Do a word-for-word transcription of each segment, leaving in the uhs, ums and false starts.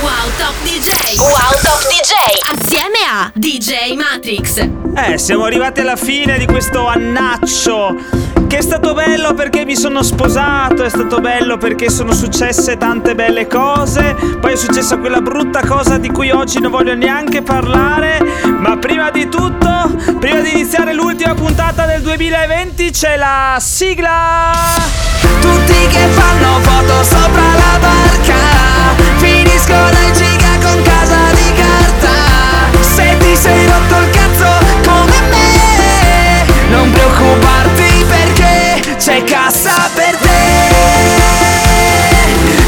Wow Top di jay. Wow Top di jay assieme a di jay Matrix. Eh, siamo arrivati alla fine di questo annaccio, che è stato bello perché mi sono sposato, è stato bello perché sono successe tante belle cose, poi è successa quella brutta cosa di cui oggi non voglio neanche parlare, ma prima di tutto, prima di iniziare l'ultima puntata del duemilaventi c'è la sigla! Tutti che fanno foto sopra la barca, finiscono in giga con casa di carta, se ti sei rotto il cazzo come me, non preoccuparti. C'è cassa per te,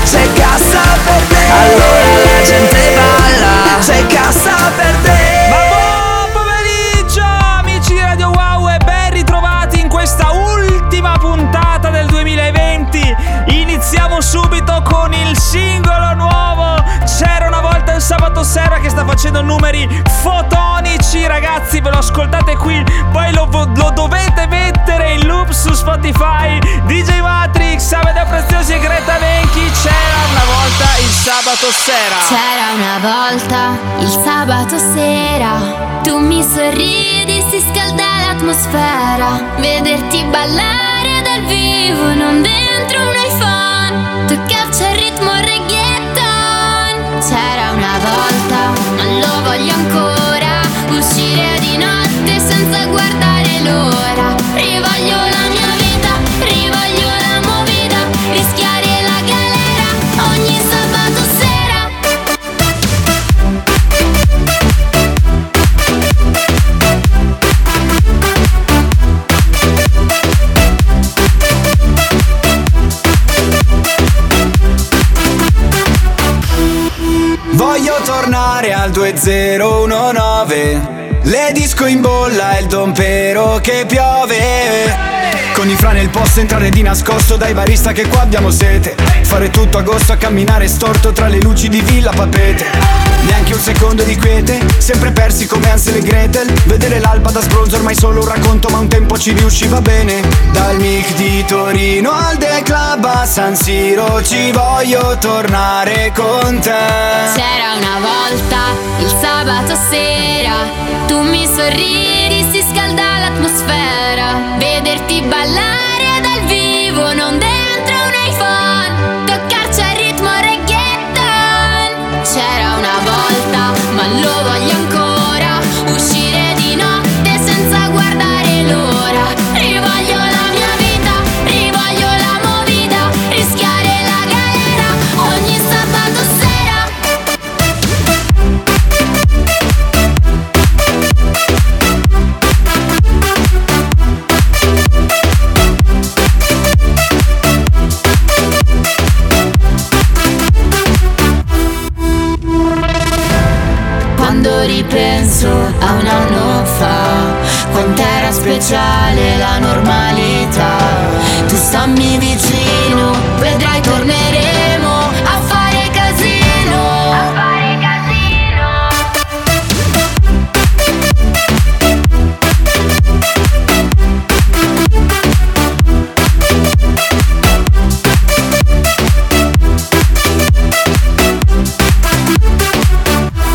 c'è cassa per te, allora la gente balla, c'è cassa per te. Ma buon pomeriggio amici di Radio Wow e ben ritrovati in questa ultima puntata del duemilaventi. Iniziamo subito con il singolo nuovo C'era una volta il sabato sera, che sta facendo numeri fotonici ragazzi, ve lo ascoltate qui, poi lo, lo dovete mettere in loop su Spotify. di jay Matrix, Avete Preziosi e Greta Menchi, C'era una volta il sabato sera. C'era una volta il sabato sera, tu mi sorridi, si scalda l'atmosfera, vederti ballare dal vivo non dentro un iPhone, tu capci il ritmo reggaeton. C'era una volta, ma lo voglio ancora, uscire di notte senza guardare l'ora, rivoglio la mia vita, rivoglio la movida, rischiare la galera ogni sabato sera. Voglio tornare al due zero uno nove, le disco in bolla e il dompero che piove. Con i fra nel posto entrare di nascosto, dai barista che qua abbiamo sete, fare tutto agosto a camminare storto tra le luci di Villa Papete. Neanche un secondo di quiete, sempre persi come Hansel e Gretel, vedere l'alba da sbronzo ormai solo un racconto, ma un tempo ci riusciva bene. Dal Mic di Torino al De Club a San Siro, ci voglio tornare con te. C'era una volta il sabato sera, tu mi sorridi, si scalda l'atmosfera, vederti ballare dal vivo non dentro un iPhone, toccarci al ritmo reggaeton. C'era una volta, ma lo voglio ancora, uscire di notte senza guardare l'ora, rivoglio la mia vita, rivoglio la movida, rischiare la galera ogni sabato sera. Ripenso a un anno fa, quant'era speciale la normalità. Tu stammi vicino, vedrai torneremo a fare casino, a fare casino.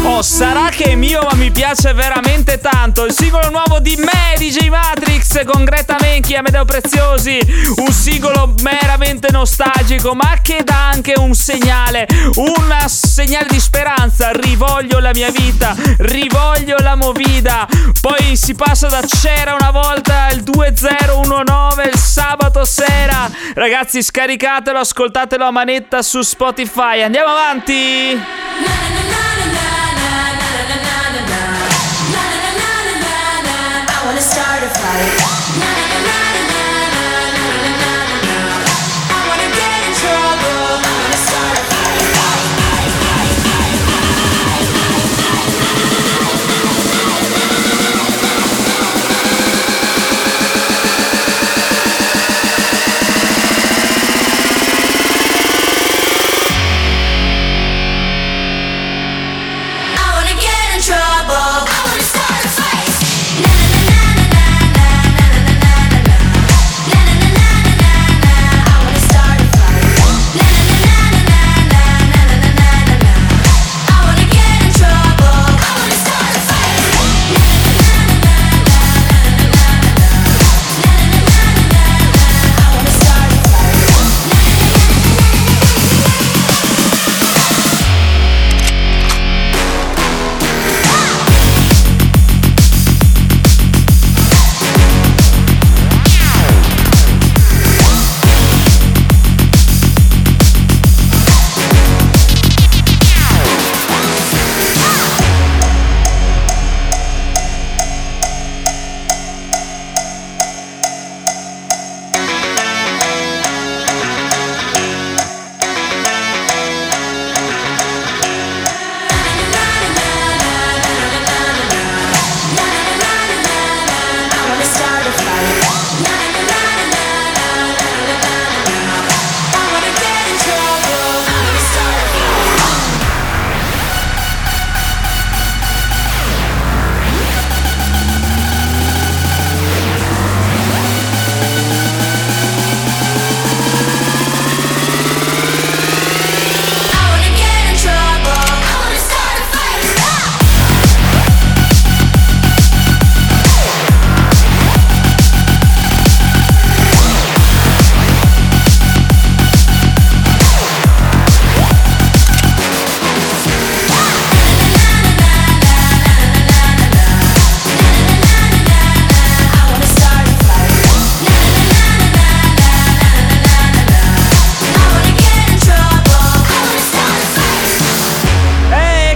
Oh, sarà che è mio, ma mi piace veramente tanto il singolo nuovo di me, di jay Matrix, con Greta Menchi e Matt Preziosi. Un singolo meramente nostalgico, ma che dà anche un segnale, un segnale di speranza. Rivoglio la mia vita, rivoglio la movida. Poi si passa da C'era una volta il due zero uno nove il sabato sera. Ragazzi, scaricatelo, ascoltatelo a manetta su Spotify. Andiamo avanti. Start a fight.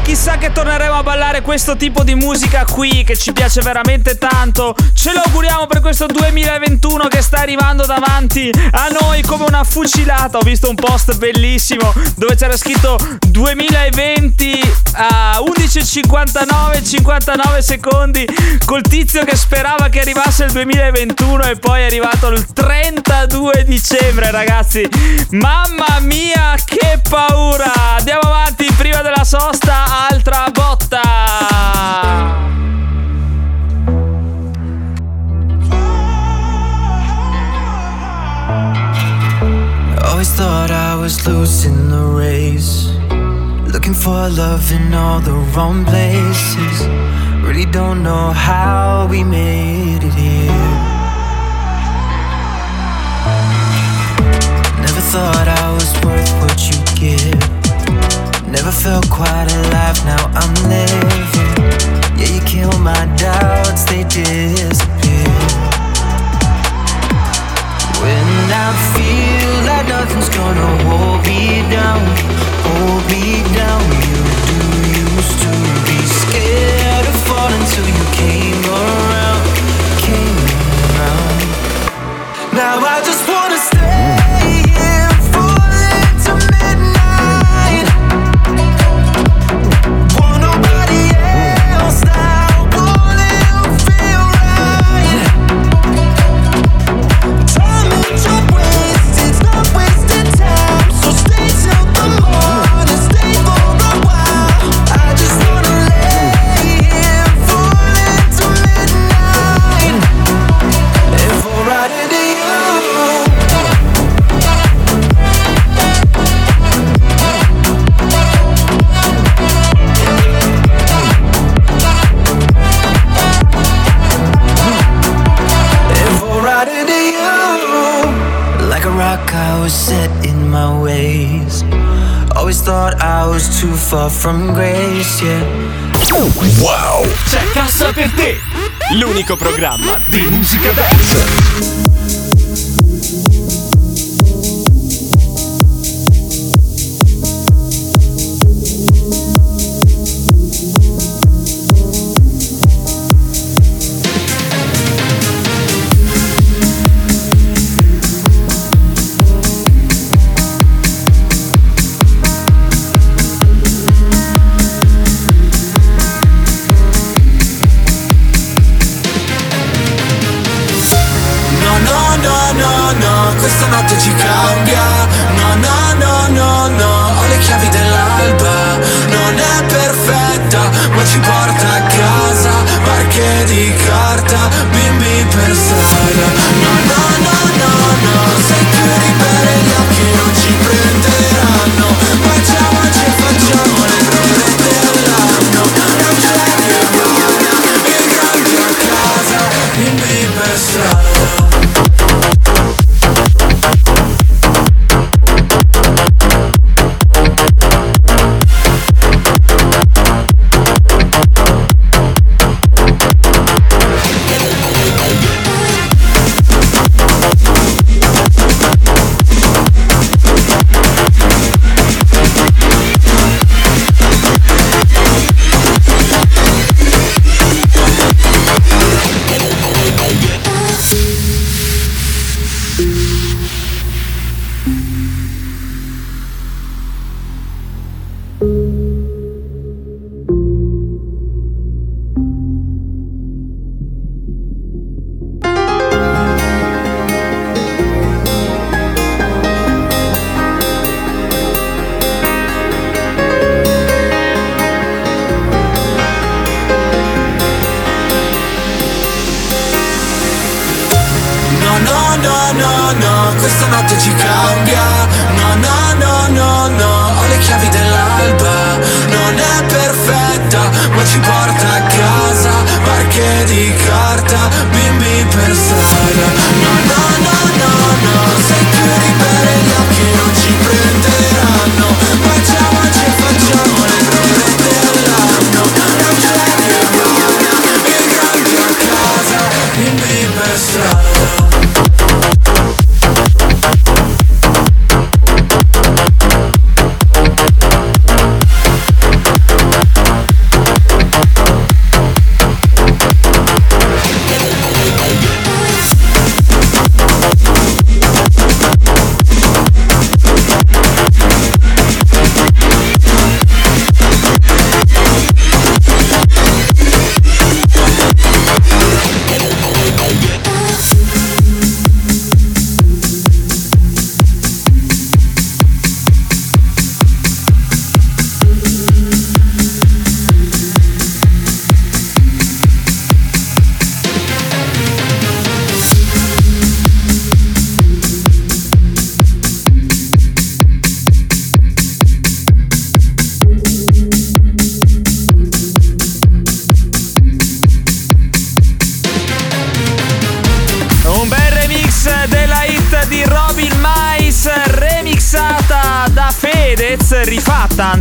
chissà che torneremo a ballare questo tipo di musica qui, che ci piace veramente tanto. Ce lo auguriamo per questo duemilaventuno che sta arrivando davanti a noi come una fucilata. Ho visto un post bellissimo dove c'era scritto duemilaventi a undici e cinquantanove, cinquantanove secondi, col tizio che sperava che arrivasse il duemilaventuno e poi è arrivato il trentadue dicembre, ragazzi. Mamma mia, che paura! Andiamo avanti, prima della sosta, altra botta. Always thought I was losing the race, looking for love in all the wrong places. Really don't know how we made it here. Never thought I was worth what you give. Never felt quite alive, now I'm living. Yeah, you killed my doubts, they disappear. When I feel like nothing's gonna hold me down, hold me down. You do used to be scared of falling till you came around, came around. Now I just wanna stay. Too far from grace, yeah. Wow! C'è Cassa per Te! L'unico programma di musica dance.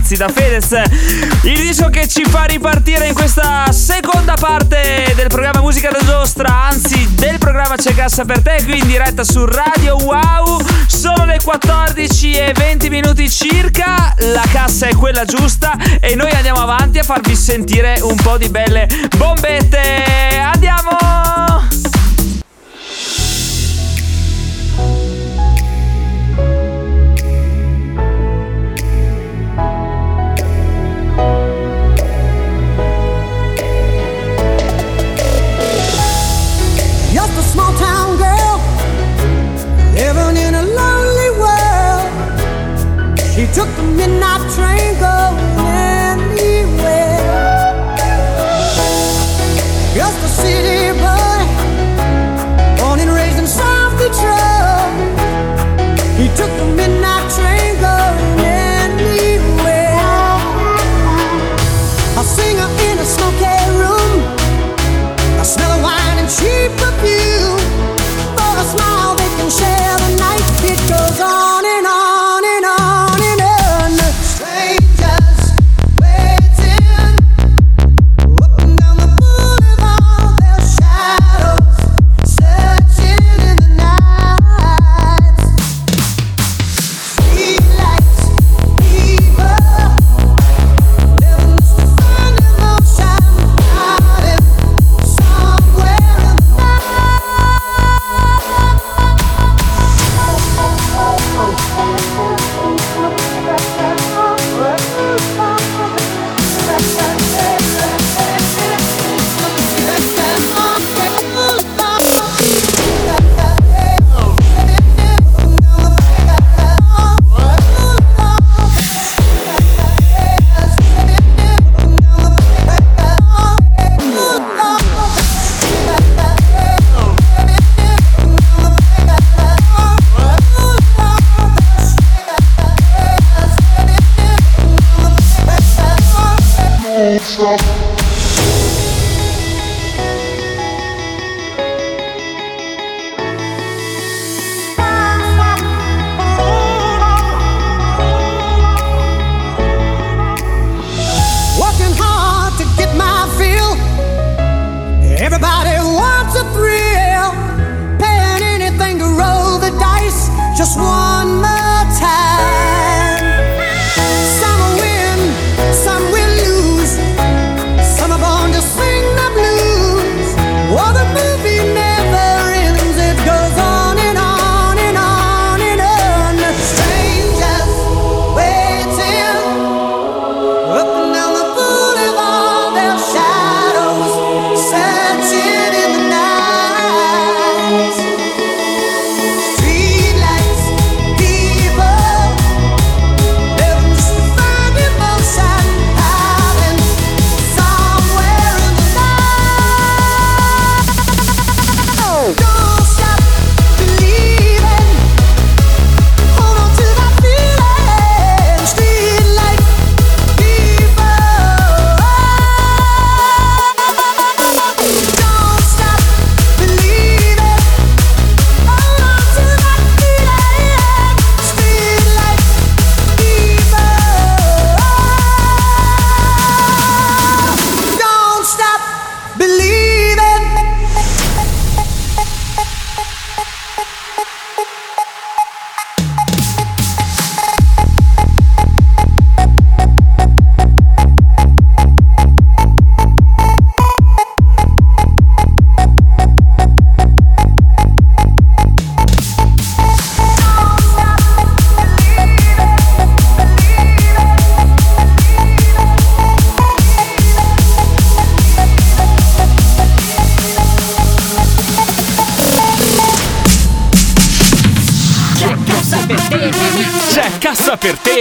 anzi da Fedez, il disco che ci fa ripartire in questa seconda parte del programma Musica da Giostra, anzi del programma C'è Cassa per Te, qui in diretta su Radio Wow. Sono le quattordici e venti minuti circa, la cassa è quella giusta e noi andiamo avanti a farvi sentire un po' di belle bombette. Andiamo! She took the midnight train going anywhere. Just a city boy, born and raised in South Detroit. He took the midnight train going anywhere. I sing her in a smoky room, I smell of wine and cheap perfume. For a smile they can share the night. It goes on and on.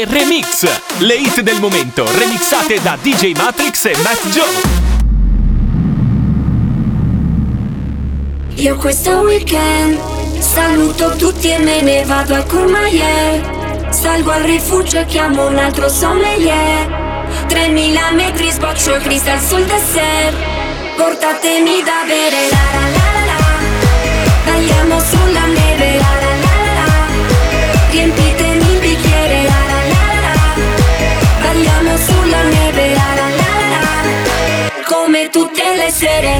Remix, le hit del momento, remixate da D J Matrix e Matt Joe. Io questo weekend saluto tutti e me ne vado al Courmayeur. Salgo al rifugio e chiamo un altro sommelier. tremila metri sboccio il cristal sul dessert. Portatemi da bere, la la la la la. Tagliamo sulla neve, la la la la la. Riempitemi il bicchiere, la la la la. Tagliamo essere.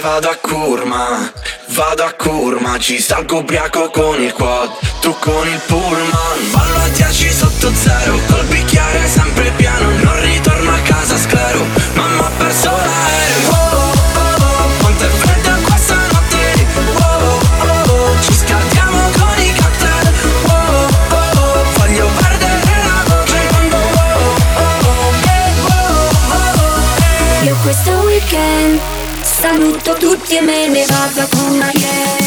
Vado a Courma, vado a Courma, ci salgo ubriaco con il quad, tu con il pullman. Ballo a dieci sotto zero, col bicchiere sempre piano, non ritorno a casa sclero, mamma ha perso l'aereo. Oh oh oh, quanto è fredda qua stanotte, oh oh oh, ci scaldiamo con i cocktail, oh oh oh, voglio perdere la voce quando oh oh oh, eh, oh oh oh. Io questo weekend saluto tutti e me ne vado a Courmayeur.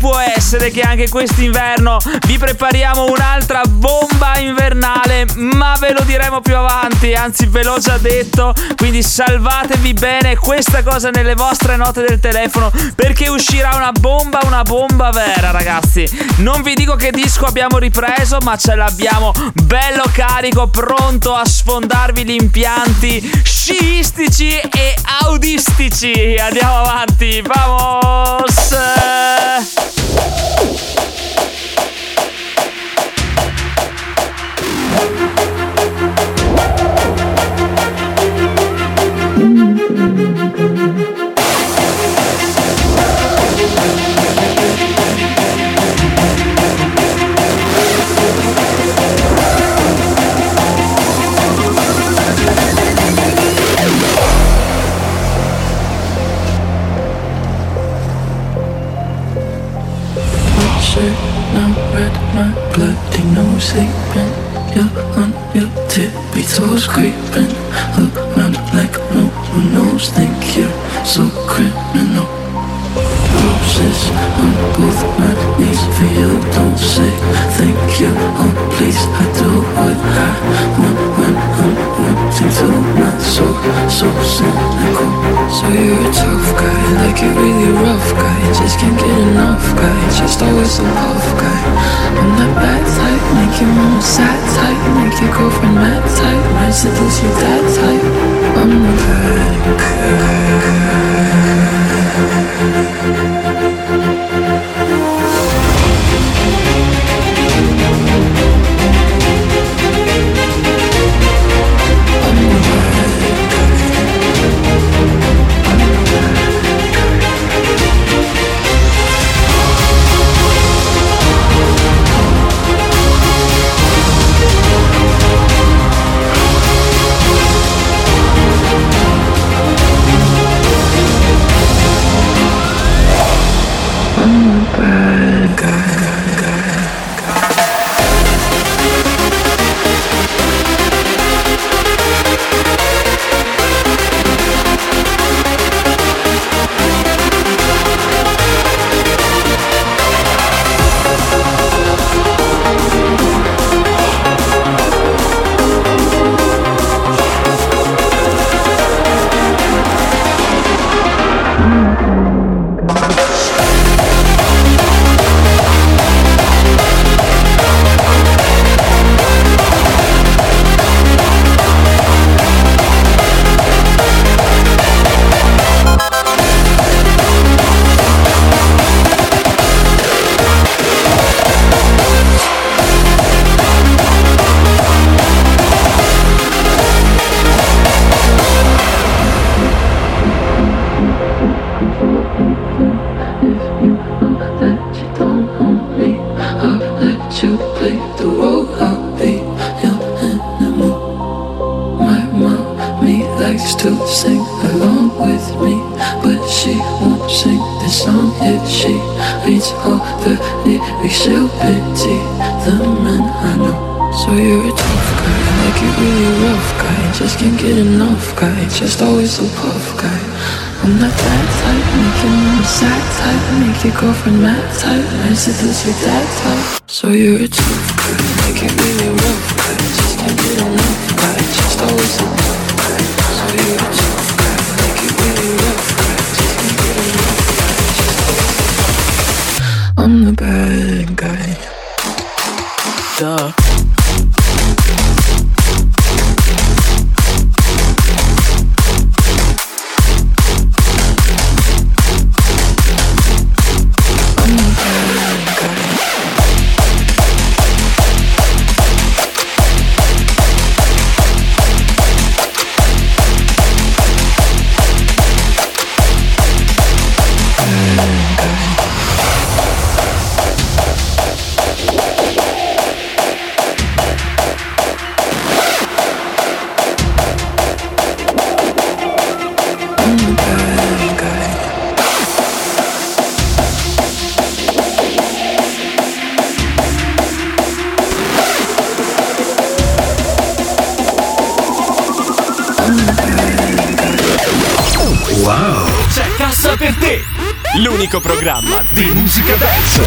Può essere che anche quest'inverno vi prepariamo un'altra bomba invernale, ma ve lo diremo più avanti, anzi ve l'ho già detto, quindi salvatevi bene questa cosa nelle vostre note del telefono, perché uscirà una bomba, una bomba vera, ragazzi. Non vi dico che disco abbiamo ripreso, ma ce l'abbiamo bello carico, pronto a sfondarvi gli impianti sciistici e audistici. Andiamo avanti, vamos! Sleeping, you're on your tippy toes, creeping around like no one knows. Think you're so criminal. Roses on both my knees for you. Don't say thank you. Oh please, I do what I want when I'm wanting to. Not so so cynical. So you're a tough guy, like a really rough guy. Just can't get enough guy. Just always a puff guy. I'm that bad type. Make your mom sad type, make your girlfriend mad type, might seduce you that type. I'm the bad girl. with me, but she won't sing this song if she reads all the lyrics. She'll pity the men I know. So you're a tough guy, like you're really rough guy. Just can't get enough guy, just always a puff guy. I'm not that type, make your mom sad type, make your girlfriend mad type, my sister's your dad type. So you're a tough guy, like you're really rough guy. Just can't get enough guy, just always a puff guy. So you're a tough guy, like you're really rough guy. Just can't get enough guy, just always a puff guy. I'm the bad guy. Duh. L'unico programma di musica dance.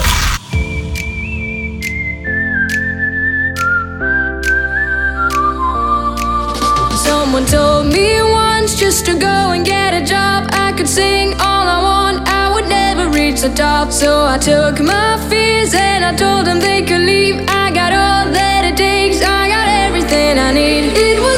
Someone told me once just to go and get a job. I could sing all I want, I would never reach the top. So I took my fears and I told them they could leave. I got all that it takes, I got everything I need. It was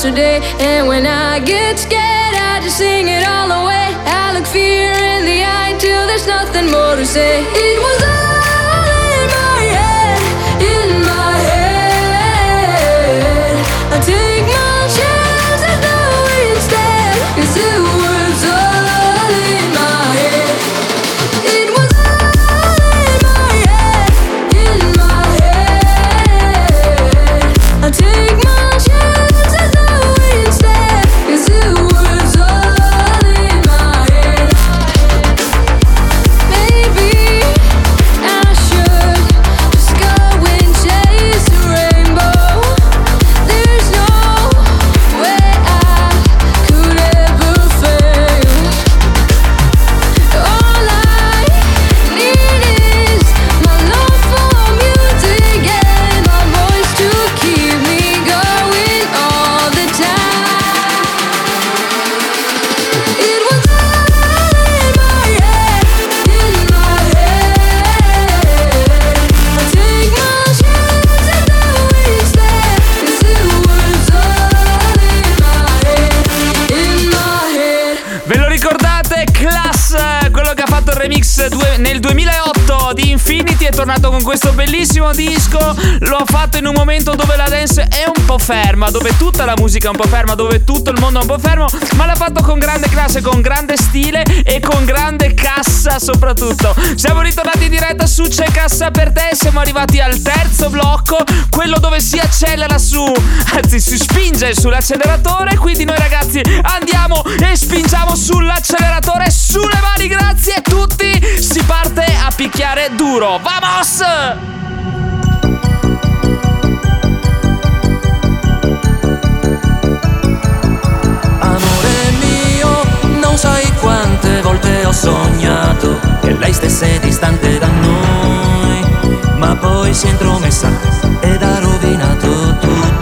today, and when I get scared, I just sing it all away. I look fear in the eye till there's nothing more to say. It was all in my head, in my head. I take my chances though instead, 'cause it was all in my head. It was all in my head, in my head. I take my tornato con questo bellissimo disco. L'ho fatto in un momento dove la dance è un po' ferma, dove tutta la musica è un po' ferma, dove tutto il mondo è un po' fermo, ma l'ha fatto con grande classe, con grande stile e con grande cassa soprattutto. Siamo ritornati in diretta su C'è Cassa per Te, siamo arrivati al terzo blocco, quello dove si accelera su, anzi si spinge sull'acceleratore, quindi noi ragazzi andiamo e spingiamo sull'acceleratore, sulle mani, grazie a tutti, si parte a picchiare duro, vamo! Awesome! Amore poi si è intromessa ed ha rovinato tutto.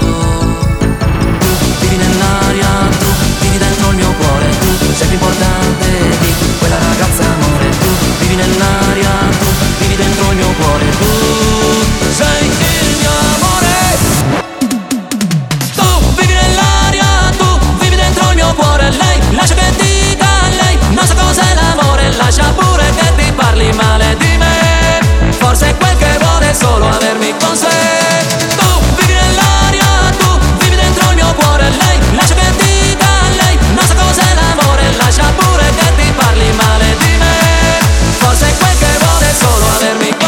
Tu vivi nell'aria, tu vivi dentro il mio cuore, tu sei più importante di quella ragazza, amore. Tu vivi nell'aria, tu vivi dentro il mio cuore, tu sei il mio amore. Tu vivi nell'aria, tu vivi dentro il mio cuore, lei lascia che dica, lei non sa cos'è l'amore, lascia pure che ti parli male di me. Forse quel che vuole è solo avermi con sé. Tu vivi nell'aria, tu vivi dentro il mio cuore, lei lascia che ti dica, lei non sa cos'è l'amore, lascia pure che ti parli male di me. Forse quel che vuole è solo avermi con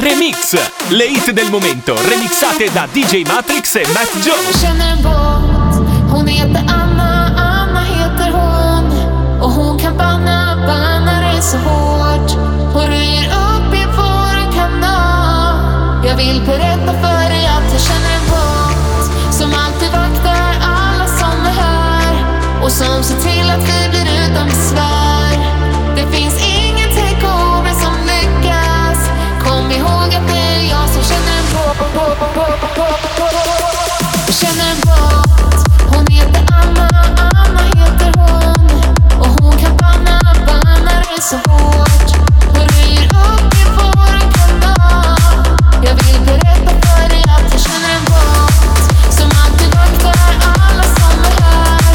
Remix, le hit del momento, remixate da D J Matrix e Matt Joe. Jag känner en båt, hon heter Anna, Anna heter hon. Och hon kan banna, banna dig så hårt. Hon röjer upp i vår kanal. Jag vill berätta för dig att jag känner en båt som alltid vaktar alla som är här. Och som ser till att vi blir utan besvär. Det finns ingen takeover som lyckas. Kom ihåg att det är jag som känner en båt. Jag känner en båt. Hon heter Anna, Anna heter hon. Och hon kan banna, banna dig så hårt. Hon röjer upp i vår kanal. Jag vill berätta för dig att jag känner en båt som alltid vaktar alla som är här.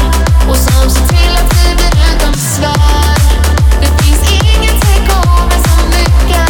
Och som ser till att vi blir utan besvär. Det finns ingen takeover som lyckas.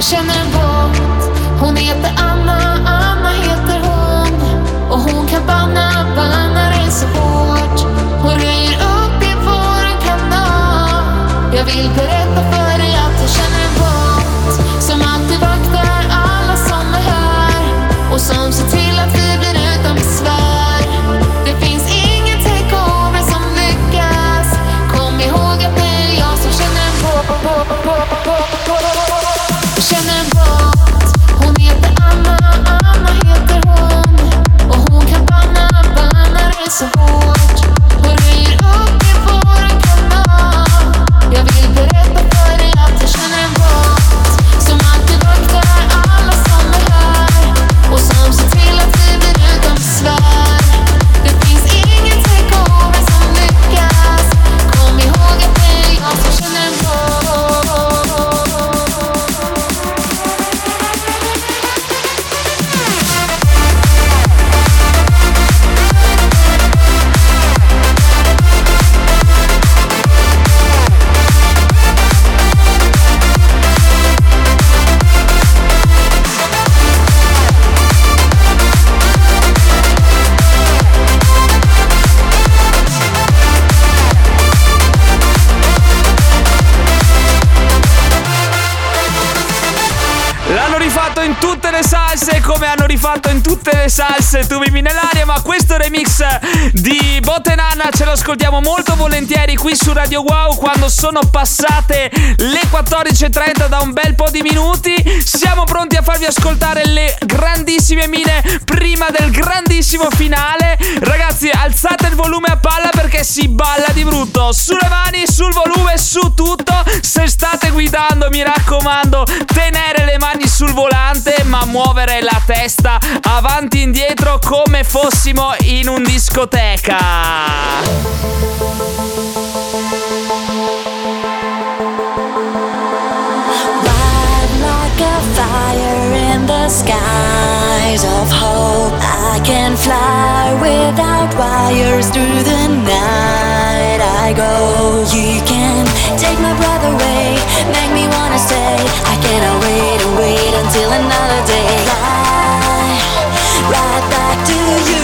Jag känner en båt, hon heter Anna, Anna heter hon. Och hon kan banna, banna dig så hårt. Hon röjer upp i vår kanal. Jag vill berätta för dig att jag känner en båt som alltid vaktar alla som är här. Och som ser till att vi blir utan besvär. Salse, tu vivi nell'aria, ma questo remix di Botenana ce lo ascoltiamo molto volentieri qui su Radio Wow quando sono passate le quattordici e trenta da un bel po' di minuti. Siamo pronti a farvi ascoltare le grandissime mine prima del grandissimo finale. Ragazzi, alzate il volume a palla perché si balla di brutto. Sulle mani, sul volume, su tutto. Se state guidando, mi raccomando, tenere le mani sul volante, ma muovere la testa avanti e indietro come fossimo in un discoteca. Fire in the skies of hope, I can fly without wires through the night I go. You can take my breath away, make me wanna stay. I cannot wait and wait until another day. Fly right back to you.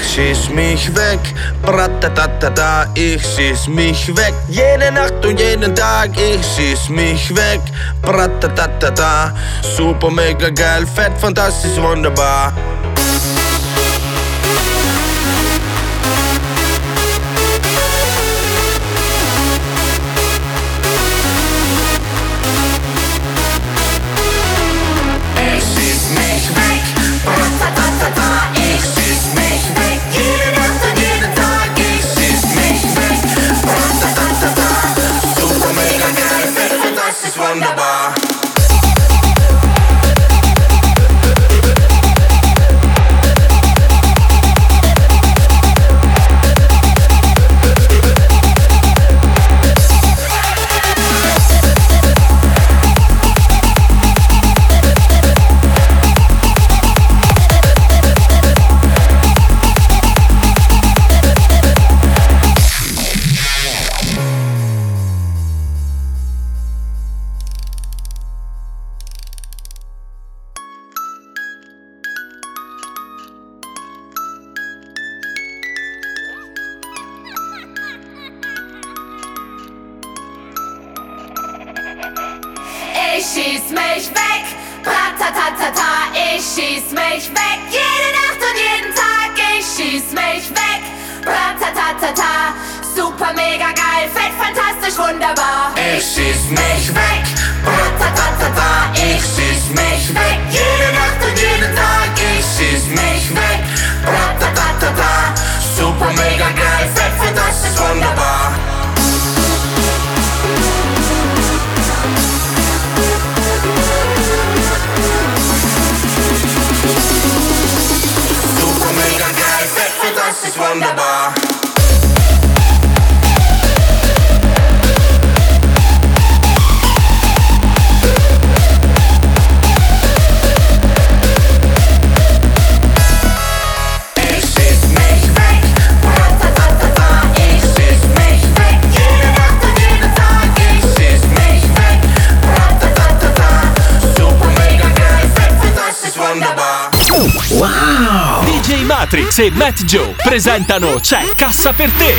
Schieß mich weg, bratatata, ich schieß mich weg. Jede Nacht und jeden Tag, ich schieß mich weg, bratatata. Super, mega, geil, fett, fantastisch, wunderbar. schieß mich weg, Pratatatata, ich schieß mich weg, jede Nacht und jeden Tag, ich schieß mich weg, Pratatatata, super mega geil, fett, fantastisch, wunderbar. Ich schieß mich weg, Pratatatata, ich schieß mich weg, jede Nacht und jeden Tag, ich schieß mich weg, Pratatatata, super mega geil, fett, fantastisch, wunderbar. Wunderbar. Matrix e Matt Joe presentano C'è Cassa per Te.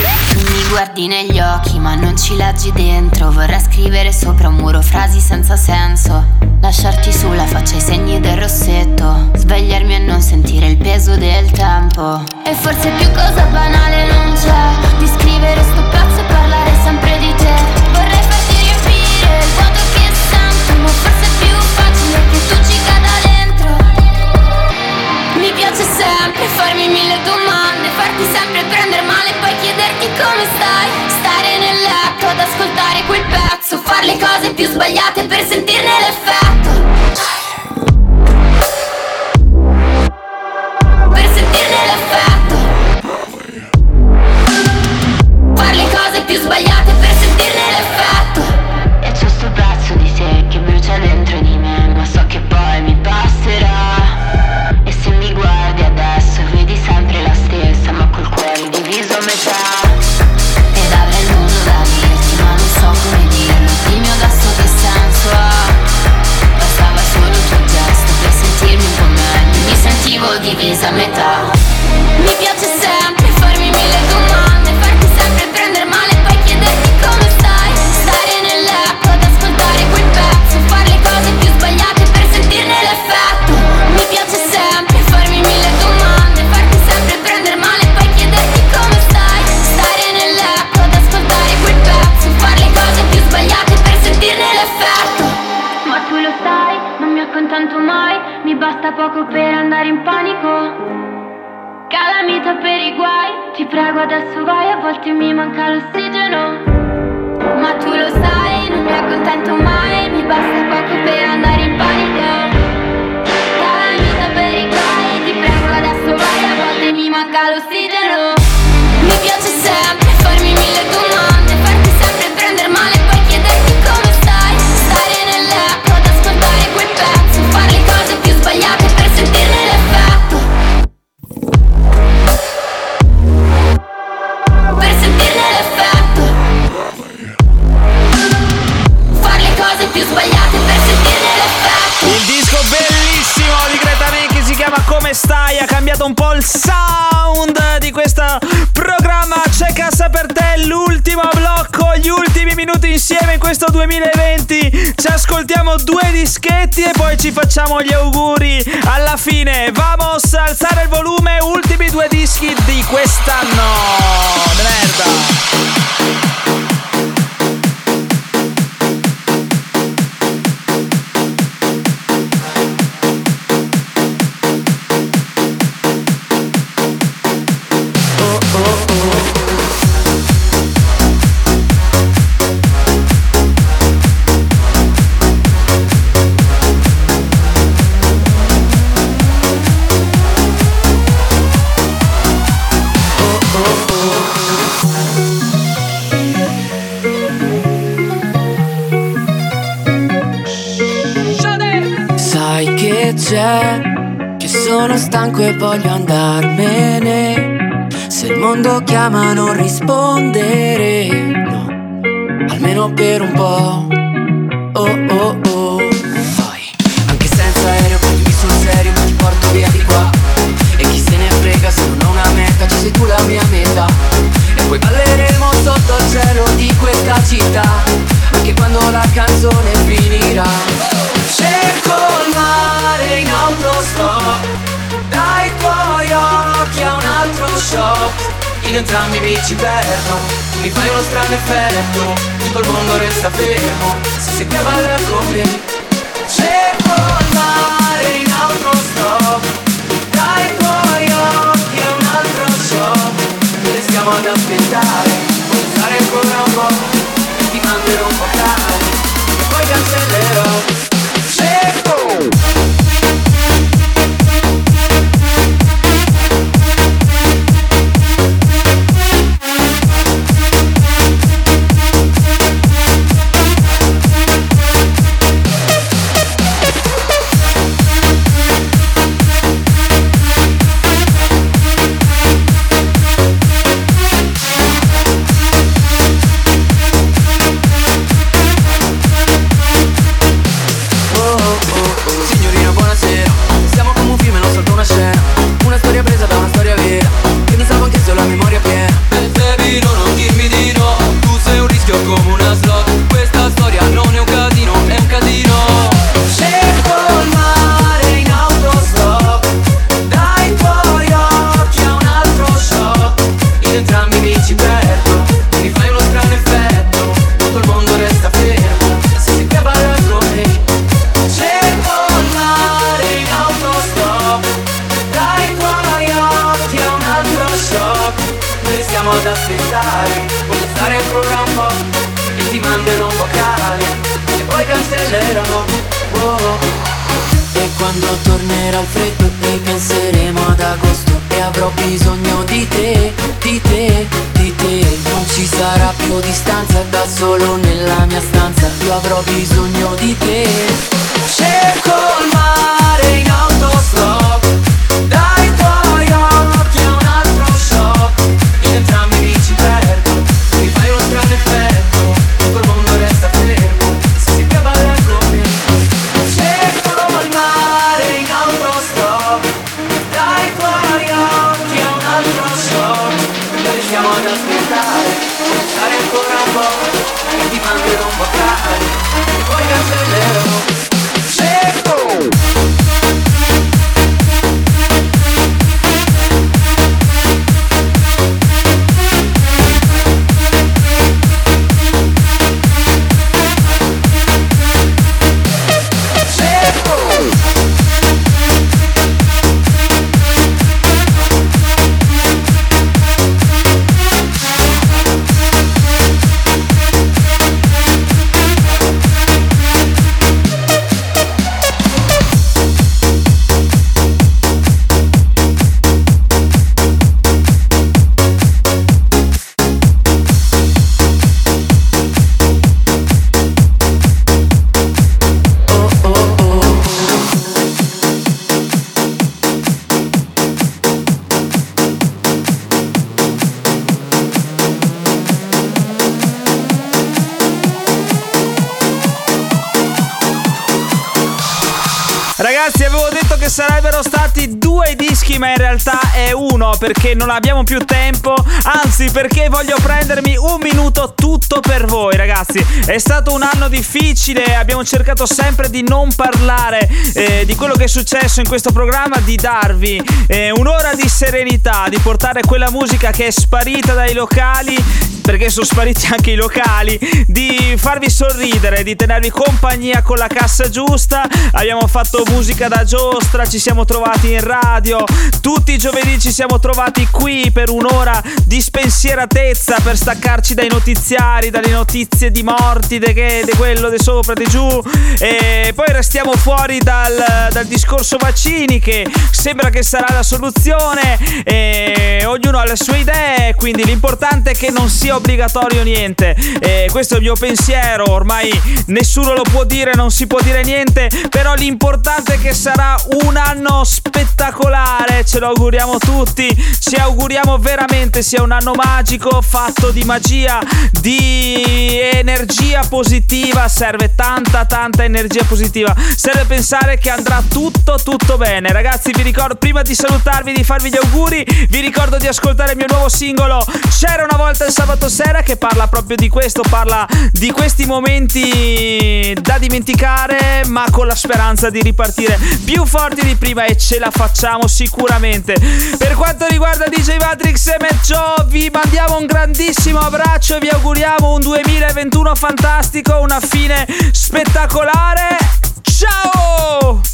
Mi guardi negli occhi ma non ci leggi dentro. Vorrei scrivere sopra un muro frasi senza senso, lasciarti sulla faccia i segni del rossetto, svegliarmi e non sentire il peso del tempo. E forse più cosa banale non c'è di scrivere sto pezzo e parlare sempre di te. Vorrei farti riempire il vuoto che sento, ma forse è più facile che tu ci cada dentro. Mi piace sempre farmi mille domande, farti sempre prendere male e poi chiederti come stai. Stare nel letto ad ascoltare quel pezzo, far le cose più sbagliate per sentirne l'effetto. Per sentirne l'effetto. Far le cose più sbagliate per sentirne l'effetto. E c'è sto pezzo di sé che brucia dentro di me, ma so che poi mi passerà. Ed avrei il mondo da dirti, ma non so come dirlo. Dimmi adesso che senso ha. Bastava solo il tuo gesto per sentirmi un po' meglio. Mi sentivo divisa a metà. Mi piace sempre farmi mille domande, farti sempre prendere male e poi chiederti come stai. Stare nel letto ad ascoltare quel pezzo, fare le cose più sbagliate per sentirne l'effetto. Mi piace sempre farmi mille domande, farti sempre prendere male e poi chiederti come stai. Ma tu lo sai, non mi accontento mai, mi basta poco per andare in panico. Calamita per i guai, ti prego adesso vai, a volte mi manca l'ossigeno. Ma tu lo sai, non mi accontento mai, mi basta poco per andare in panico. Calamita per i guai, ti prego adesso vai, a volte mi manca l'ossigeno. Mi piace sempre farmi mille domande, farti sempre prendere male e poi chiederti come stai. Stare nel letto ad ascoltare quel pezzo, fare le cose più sbagliate per sentirne l'effetto. Per sentirne l'effetto. Fare le cose più sbagliate per sentirne l'effetto. Un disco bellissimo di Greta Lee che si chiama Come stai? Ha cambiato un po' il sound di questa programma C'è Cassa per Te, l'ultimo blocco, gli ultimi minuti insieme in questo duemilaventi. Ci ascoltiamo due dischetti e poi ci facciamo gli auguri alla fine. Vamos, alzare il volume, ultimi due dischi di quest'anno. Merda. Che sono stanco e voglio andarmene. Se il mondo chiama non rispondere, no, almeno per un po'. Oh oh oh. Vai. Anche senza aereo prendimi sul serio, ma ti porto via di qua. E chi se ne frega se non ho una meta, ci sei tu la mia meta. E poi balleremo sotto il cielo di questa città, anche quando la canzone finirà. C'è tra mi ci perdo. Tu mi fai uno strano effetto, tutto il mondo resta fermo se sei qui a ballare con me. Cerco il mare in altro stop, dai tuoi occhi è un altro shop. Noi stiamo ad aspettare, puoi stare ancora un po', ti manderò un po' tardi e poi cancellerò. Perché non abbiamo più tempo, anzi perché voglio prendermi un minuto tutto per voi ragazzi. È stato un anno difficile, abbiamo cercato sempre di non parlare eh, di quello che è successo in questo programma, di darvi eh, un'ora di serenità, di portare quella musica che è sparita dai locali, perché sono spariti anche i locali, di farvi sorridere, di tenervi compagnia con la cassa giusta. Abbiamo fatto musica da giostra, ci siamo trovati in radio, tutti i giovedì ci siamo trovati qui per un'ora di spensieratezza, per staccarci dai notiziari, dalle notizie di morti, di che, di quello, di sopra, di giù. E poi restiamo fuori dal, dal discorso vaccini, che sembra che sarà la soluzione, e ognuno ha le sue idee, quindi l'importante è che non sia obbligatorio niente. Eh, questo è il mio pensiero, ormai nessuno lo può dire, non si può dire niente, però l'importante è che sarà un anno spettacolare, ce lo auguriamo tutti, ci auguriamo veramente sia un anno magico, fatto di magia, di energia positiva. Serve tanta tanta energia positiva, serve pensare che andrà tutto tutto bene ragazzi. Vi ricordo, prima di salutarvi, di farvi gli auguri, vi ricordo di ascoltare il mio nuovo singolo C'era una volta il sabato sera, che parla proprio di questo, parla di questi momenti da dimenticare, ma con la speranza di ripartire più forti di prima, e ce la facciamo sicuramente. Per quanto riguarda D J Matrix e Matt Joe, vi mandiamo un grandissimo abbraccio e vi auguriamo un duemilaventuno fantastico, una fine spettacolare. Ciao!